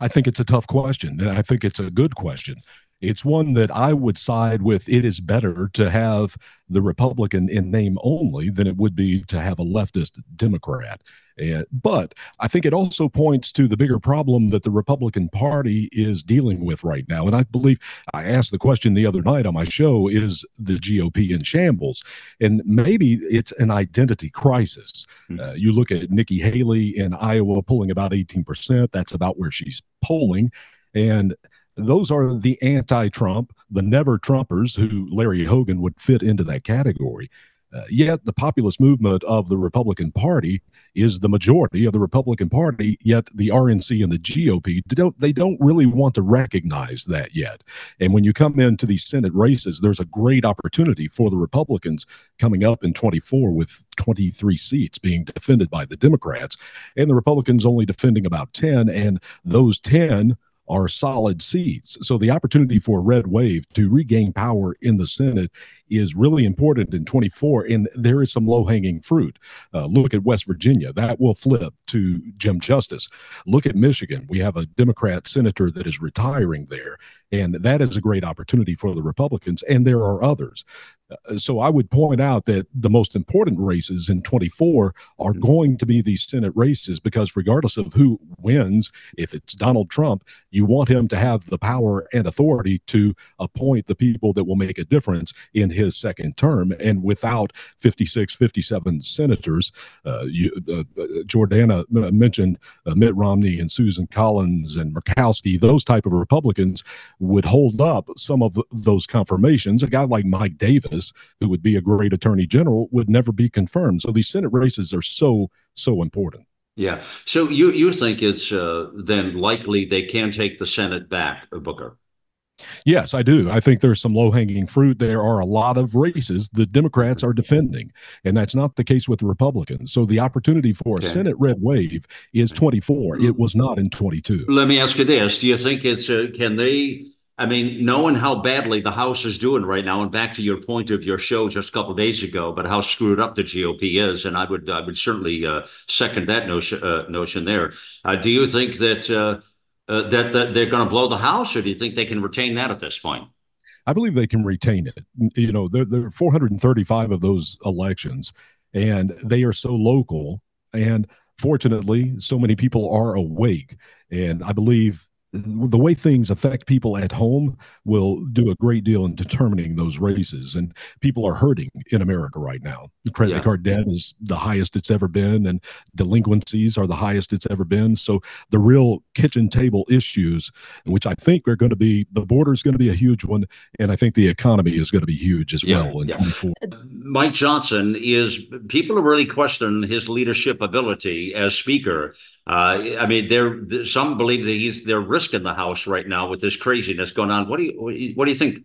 I think it's a tough question, and I think it's a good question. It's one that I would side with. It is better to have the Republican in name only than it would be to have a leftist Democrat. And, but I think it also points to the bigger problem that the Republican Party is dealing with right now. And I believe I asked the question the other night on my show, is the G O P in shambles? And maybe it's an identity crisis. Uh, you look at Nikki Haley in Iowa pulling about eighteen percent. That's about where she's polling. And those are the anti-Trump, the never-Trumpers, who Larry Hogan would fit into that category. Uh, yet the populist movement of the Republican Party is the majority of the Republican Party, yet the R N C and the G O P, don't, they don't really want to recognize that yet. And when you come into these Senate races, there's a great opportunity for the Republicans coming up in twenty-four with twenty-three seats being defended by the Democrats, and the Republicans only defending about ten, and those ten are solid seats. So the opportunity for a red wave to regain power in the Senate is really important in twenty-four, and there is some low-hanging fruit. Uh, look at West Virginia. That will flip to Jim Justice. Look at Michigan. We have a Democrat senator that is retiring there, and that is a great opportunity for the Republicans, and there are others. Uh, so I would point out that the most important races in twenty-four are going to be these Senate races, because regardless of who wins, if it's Donald Trump, you want him to have the power and authority to appoint the people that will make a difference in his second term. And without fifty-six, fifty-seven senators, uh, you, uh, Gordana mentioned uh, Mitt Romney and Susan Collins and Murkowski, those type of Republicans would hold up some of those confirmations. A guy like Mike Davis, who would be a great attorney general, would never be confirmed. So these Senate races are so, so important. Yeah. So you, you think it's uh, then likely they can take the Senate back, Booker? Yes, I do. I think there's some low-hanging fruit. There are a lot of races the Democrats are defending, and that's not the case with the Republicans. So the opportunity for a okay. Senate red wave is twenty-four. It was not in twenty-two. Let me ask you this. Do you think it's, uh, can they, I mean, knowing how badly the House is doing right now, and back to your point of your show just a couple of days ago, but how screwed up the G O P is, and I would I would certainly uh, second that notion, uh, notion there. Uh, do you think that... Uh, Uh, that, that they're going to blow the House, or do you think they can retain that at this point? I believe they can retain it. You know, there, there are four hundred thirty-five of those elections, and they are so local. And fortunately, so many people are awake. And I believe the way things affect people at home will do a great deal in determining those races. And people are hurting in America right now. The credit yeah. card debt is the highest it's ever been, and delinquencies are the highest it's ever been. So the real kitchen table issues, which I think are going to be, the border is going to be a huge one. And I think the economy is going to be huge as yeah, well. In yeah. Mike Johnson is, people are really questioning his leadership ability as Speaker. Uh, I mean, there some believe that he's they're risking the House right now with this craziness going on. What do you what do you think?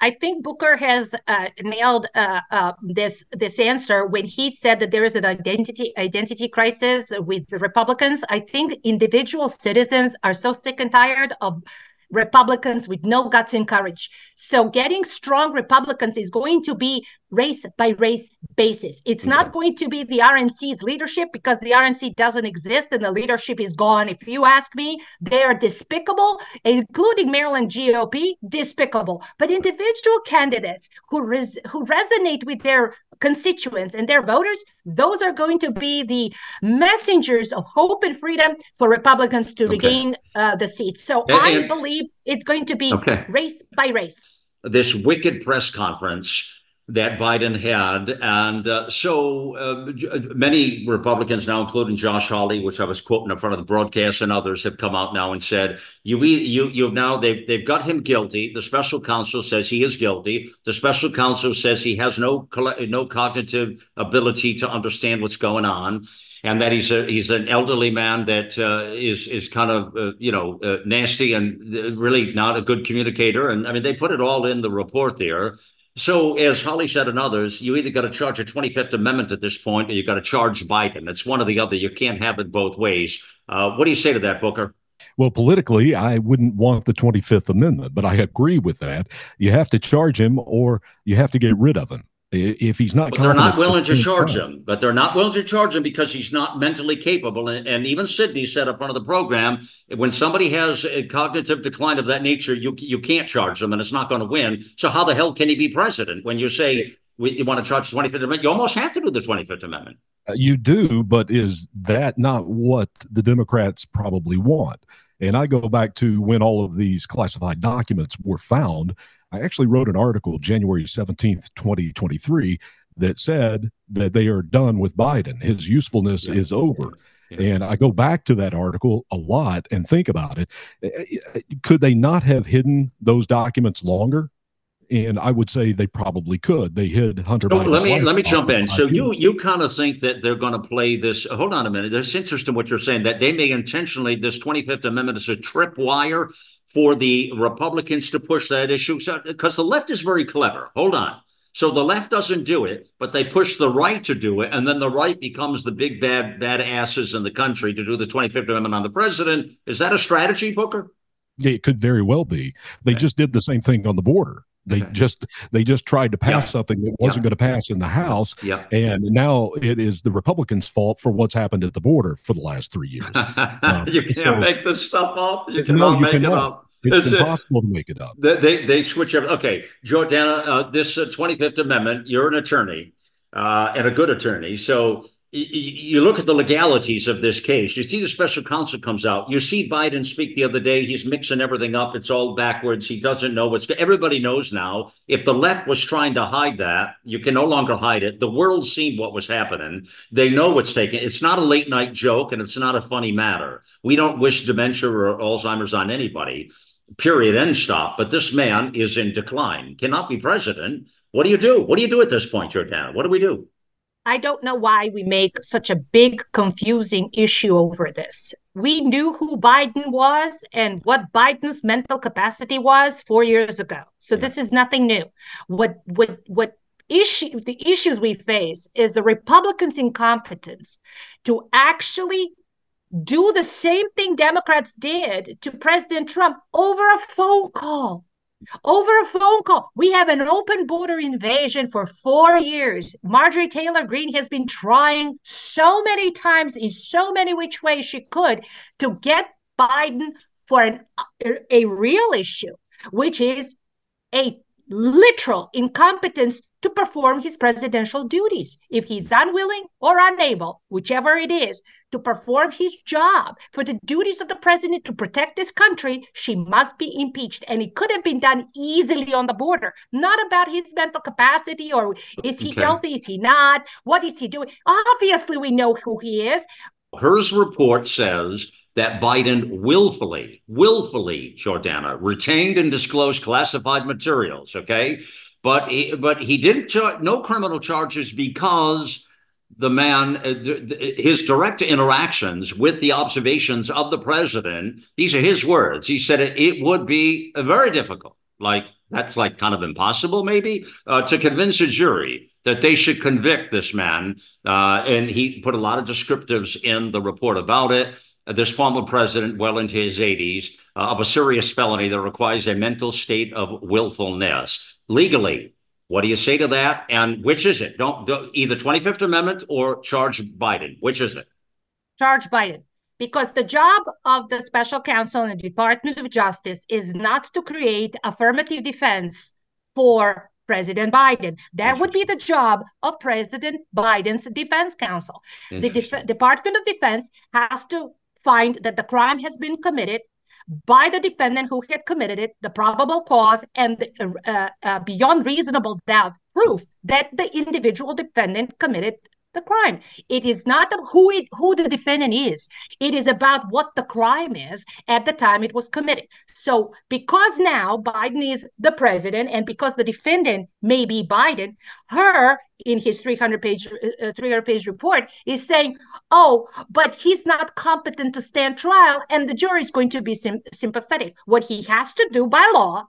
I think Booker has uh, nailed uh, uh, this this answer when he said that there is an identity identity crisis with the Republicans. I think individual citizens are so sick and tired of Republicans with no guts and courage. So getting strong Republicans is going to be race by race basis. It's not going to be the R N C's leadership, because the R N C doesn't exist and the leadership is gone. If you ask me, they are despicable, including Maryland G O P, despicable. But individual candidates who res- who resonate with their constituents and their voters, those are going to be the messengers of hope and freedom for Republicans to okay. regain uh, the seat. So and, I and- believe it's going to be okay. race by race. This wicked press conference that Biden had. And uh, so uh, many Republicans now, including Josh Hawley, which I was quoting in front of the broadcast, and others have come out now and said, you you you've now they've they've got him guilty. The special counsel says he is guilty. The special counsel says he has no no cognitive ability to understand what's going on, and that he's a, he's an elderly man that uh, is is kind of uh, you know uh, nasty and really not a good communicator. And I mean, they put it all in the report there. So as Hawley said and others, you either got to charge a twenty-fifth Amendment at this point, or you got to charge Biden. It's one or the other. You can't have it both ways. Uh, what do you say to that, Booker? Well, politically, I wouldn't want the twenty-fifth Amendment, but I agree with that. You have to charge him, or you have to get rid of him. If he's not, but they're not willing to charge him. But they're not willing to charge him because he's not mentally capable. And, and even Sidney said up front of the program, when somebody has a cognitive decline of that nature, you you can't charge them, and it's not going to win. So how the hell can he be president when you say we, you want to charge the twenty-fifth Amendment? You almost have to do the twenty-fifth Amendment. You do, but is that not what the Democrats probably want? And I go back to when all of these classified documents were found. I actually wrote an article January seventeenth, twenty twenty-three, that said that they are done with Biden. His usefulness yeah. is over. Yeah. And I go back to that article a lot and think about it. Could they not have hidden those documents longer? And I would say they probably could. They hid Hunter no, Biden's Let me let me jump in. So you, you kind of think that they're going to play this. Hold on a minute. It's interesting what you're saying, that they may intentionally, this twenty-fifth Amendment is a tripwire for the Republicans to push that issue. So, because the left is very clever. Hold on. So the left doesn't do it, but they push the right to do it. And then the right becomes the big bad, bad asses in the country to do the twenty-fifth Amendment on the president. Is that a strategy, Booker? Yeah, it could very well be. They okay. just did the same thing on the border. They okay. just they just tried to pass yeah. something that wasn't yeah. going to pass in the House. Yeah. And now it is the Republicans' fault for what's happened at the border for the last three years. Um, you can't so, make this stuff up. You cannot no, you make cannot. it up. It's, it's impossible it, to make it up. They, they, they switch up. Okay, Jordana, uh, this uh, twenty-fifth Amendment, you're an attorney uh, and a good attorney. So y- you look at the legalities of this case. You see the special counsel comes out. You see Biden speak the other day. He's mixing everything up. It's all backwards. He doesn't know what's going on. Everybody knows now. If the left was trying to hide that, you can no longer hide it. The world's seen what was happening. They know what's taking. It's not a late night joke, and it's not a funny matter. We don't wish dementia or Alzheimer's on anybody. Period, end stop. But this man is in decline, cannot be president. What do you do? What do you do at this point, Jordana? What do we do? I don't know why we make such a big, confusing issue over this. We knew who Biden was and what Biden's mental capacity was four years ago. So yeah. this is nothing new. What what what issue the issues we face is the Republicans' incompetence to actually do the same thing Democrats did to President Trump over a phone call. Over a phone call. We have an open border invasion for four years. Marjorie Taylor Greene has been trying so many times in so many which ways she could to get Biden for an, a real issue, which is a literal incompetence to perform his presidential duties. If he's unwilling or unable, whichever it is, to perform his job for the duties of the president to protect this country, she must be impeached. And it could have been done easily on the border, not about his mental capacity or is he okay. healthy, is he not? What is he doing? Obviously, we know who he is. Hur's report says that Biden willfully, willfully, Jordana, retained and disclosed classified materials, okay? But he, but he didn't, char- no criminal charges because the man, uh, th- th- his direct interactions with the observations of the president, these are his words. He said it, it would be very difficult, like that's like kind of impossible maybe, uh, to convince a jury that they should convict this man. Uh, and he put a lot of descriptives in the report about it. This former president, well into his eighties, uh, of a serious felony that requires a mental state of willfulness. Legally, what do you say to that? And which is it? Don't, don't either twenty-fifth Amendment or charge Biden. Which is it? Charge Biden. Because the job of the special counsel and the Department of Justice is not to create affirmative defense for President Biden. That would be the job of President Biden's defense counsel. The Def- Department of Defense has to find that the crime has been committed by the defendant who had committed it, the probable cause, and the, uh, uh, beyond reasonable doubt proof that the individual defendant committed the crime. It is not who it, who the defendant is. It is about what the crime is at the time it was committed. So because now Biden is the president and because the defendant may be Biden, her in his three hundred page uh, three hundred page report is saying, oh, but he's not competent to stand trial and the jury is going to be sim- sympathetic. What he has to do by law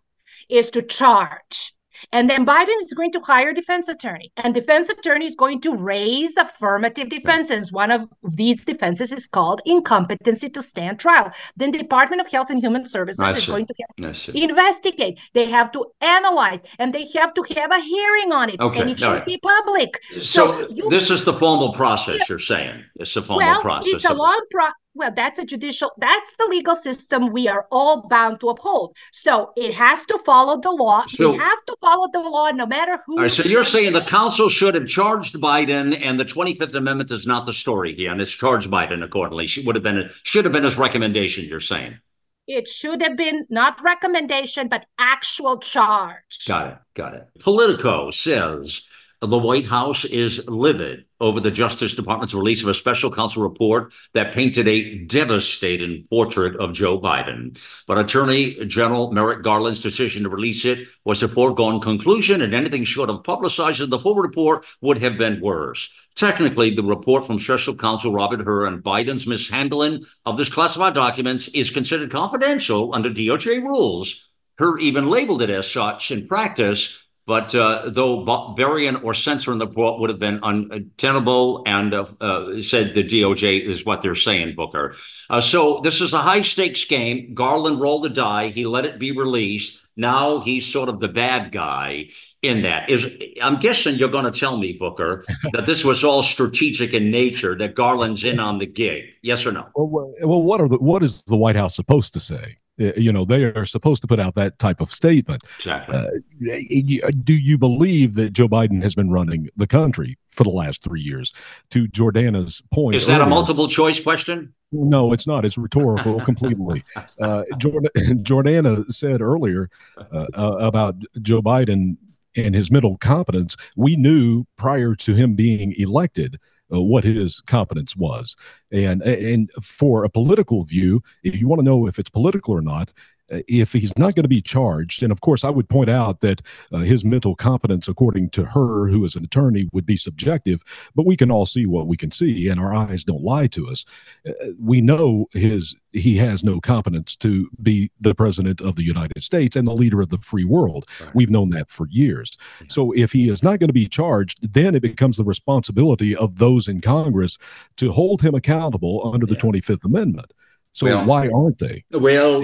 is to charge. And then Biden is going to hire a defense attorney, and defense attorney is going to raise affirmative defenses. One of these defenses is called incompetency to stand trial. Then the Department of Health and Human Services I is see. going to have investigate. They have to analyze, and they have to have a hearing on it, okay. and it All should right. be public. So, so you, this is the formal process yeah. you're saying. It's the formal well, process. It's a long process. Well, that's a judicial, that's the legal system we are all bound to uphold. So it has to follow the law. So, we have to follow the law no matter who. All right, so you're saying the counsel should have charged Biden and the twenty-fifth Amendment is not the story here. And it's charged Biden accordingly. She would have been, should have been his recommendation, you're saying. It should have been not recommendation, but actual charge. Got it. Got it. Politico says the White House is livid over the Justice Department's release of a special counsel report that painted a devastating portrait of Joe Biden. But Attorney General Merrick Garland's decision to release it was a foregone conclusion, and anything short of publicizing the full report would have been worse. Technically, the report from special counsel Robert Hur and Biden's mishandling of this classified documents is considered confidential under D O J rules. Hur even labeled it as such in practice. But uh, though burying or censoring the report would have been untenable and uh, uh, said the D O J is what they're saying, Booker. Uh, so this is a high stakes game. Garland rolled the die. He let it be released. Now he's sort of the bad guy in that. Is I'm guessing you're going to tell me, Booker, that this was all strategic in nature, that Garland's in on the gig. Yes or no? Well, well what are the, what is the White House supposed to say? You know, they are supposed to put out that type of statement. Exactly. Uh, do you believe that Joe Biden has been running the country for the last three years? To Jordana's point. Is that earlier, a multiple choice question? No, it's not. It's rhetorical completely. Uh, Jord- Jordana said earlier uh, uh, about Joe Biden and his mental competence. We knew prior to him being elected Uh, what his competence was. And and for a political view, if you want to know if it's political or not, uh, if he's not going to be charged, and of course I would point out that uh, his mental competence, according to Hur, who is an attorney, would be subjective, but we can all see what we can see, and our eyes don't lie to us. Uh, we know his he has no competence to be the president of the United States and the leader of the free world. Right. We've known that for years. Yeah. So if he is not going to be charged, then it becomes the responsibility of those in Congress to hold him accountable under yeah. the twenty-fifth Amendment. So well, why aren't they? Well,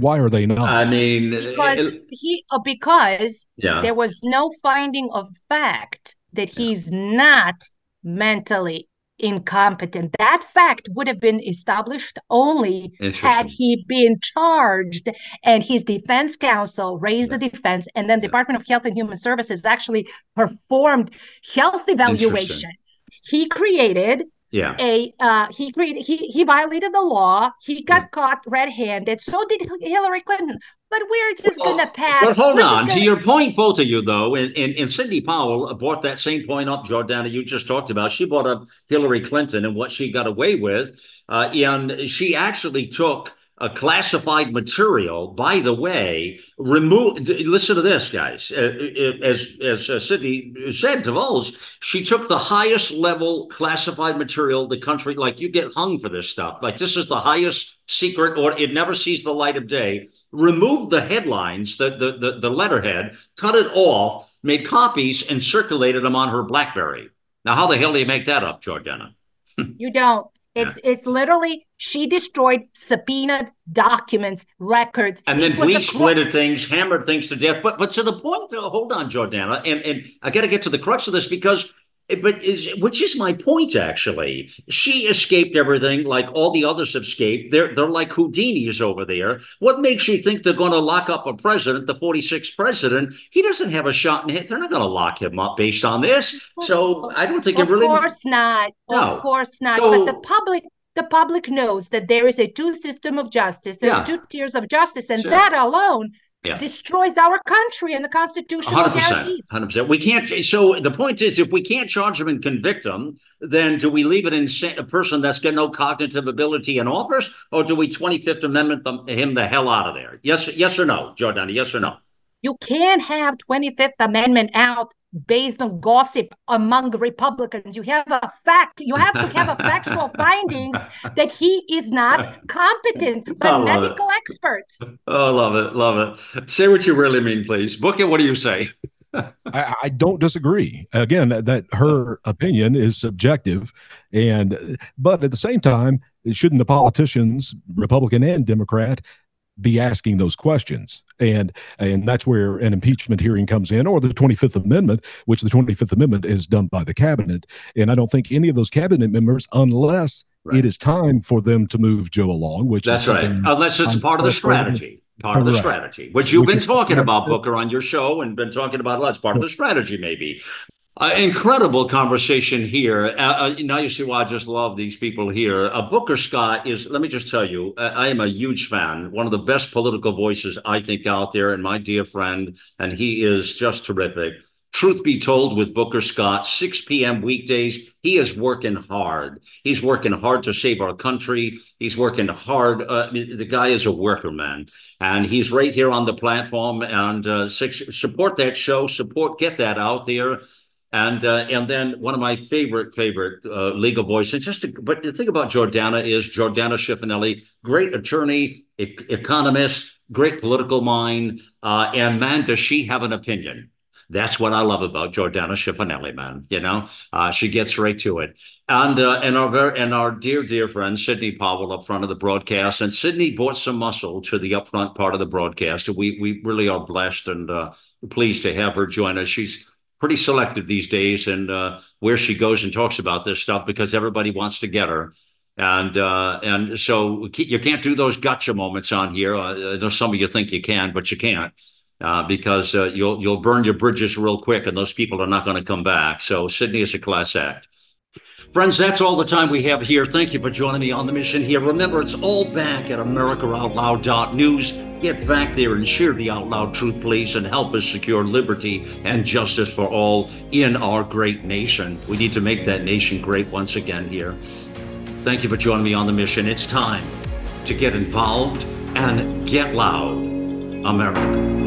why are they not? I mean, because, he, because yeah. there was no finding of fact that yeah. he's not mentally incompetent. That fact would have been established only had he been charged, and his defense counsel raised yeah. the defense, and then yeah. Department of Health and Human Services actually performed health evaluation. He created yeah. a uh, he created he he violated the law. He got yeah. caught red-handed. So did Hillary Clinton. But we're just well, going to pass. But hold we're on. Gonna... To your point, both of you, though, and, and, and Sidney Powell brought that same point up, Jordana, you just talked about. She brought up Hillary Clinton and what she got away with. Uh, and she actually took a classified material, by the way, removed. Listen to this, guys. As as uh, Sidney said to us, she took the highest level classified material the country, like you get hung for this stuff. Like this is the highest secret, or it never sees the light of day. Removed the headlines, the the the, the letterhead, cut it off, made copies, and circulated them on her BlackBerry. Now, how the hell do you make that up, Jordana? You don't. It's yeah. it's literally, she destroyed subpoenaed documents, records. And then bleached little things, hammered things to death. But but to the point, oh, hold on, Jordana, and, and I got to get to the crux of this because, but is, which is my point, actually. She escaped everything like all the others have escaped. They're, they're like Houdinis over there. What makes you think they're going to lock up a president, the forty-sixth president? He doesn't have a shot in it. They're not going to lock him up based on this. So I don't think it really... Of course not. No. Of course not. So, but the public... The public knows that there is a two system of justice and yeah. two tiers of justice, and sure. that alone yeah. destroys our country and the constitutional guarantees. one hundred percent. We can't. So the point is, if we can't charge them and convict them, then do we leave it in a person that's got no cognitive ability in office, or do we twenty-fifth Amendment them, him the hell out of there? Yes, yes or no, Jordana? Yes or no? You can't have twenty-fifth Amendment out based on gossip among Republicans. You have a fact. You have to have a factual findings that he is not competent by medical it. experts. Oh, love it, love it. Say what you really mean, please. Booker, what do you say? I, I don't disagree. Again, that, that her opinion is subjective, and but at the same time, shouldn't the politicians, Republican and Democrat, be asking those questions? And and that's where an impeachment hearing comes in, or the twenty-fifth Amendment, which the twenty-fifth Amendment is done by the cabinet. And I don't think any of those cabinet members, unless right. it is time for them to move Joe along, which that's is right. Unless it's I'm part of the strategy, part of the right. strategy, which you've which been talking about, Booker, on your show, and been talking about lots. Part of the strategy, maybe. Uh, incredible conversation here. Uh, uh, now you see why I just love these people here. Uh, Booker Scott is, let me just tell you, uh, I am a huge fan, one of the best political voices I think out there, and my dear friend, and he is just terrific. Truth Be Told with Booker Scott, six p.m. weekdays. He is working hard. He's working hard to save our country. He's working hard. Uh, I mean, the guy is a worker, man. And he's right here on the platform. And uh, six, support that show. Support, get that out there. And uh, and then one of my favorite, favorite uh, legal voices, just to, but the thing about Jordana is Gordana Schifanelli, great attorney, e- economist, great political mind. Uh, and man, does she have an opinion. That's what I love about Gordana Schifanelli, man. You know, uh, she gets right to it. And uh, and our very, and our dear, dear friend, Sidney Powell, up front of the broadcast. And Sidney brought some muscle to the up front part of the broadcast. We, we really are blessed and uh, pleased to have her join us. She's pretty selective these days and uh, where she goes and talks about this stuff because everybody wants to get her. And uh, and so you can't do those gotcha moments on here. Uh, I know some of you think you can, but you can't uh, because uh, you'll you'll burn your bridges real quick and those people are not going to come back. So Sidney is a class act. Friends, that's all the time we have here. Thank you for joining me on the mission here. Remember, it's all back at america out loud dot news. Get back there and share the Out Loud truth, please, and help us secure liberty and justice for all in our great nation. We need to make that nation great once again here. Thank you for joining me on the mission. It's time to get involved and get loud, America.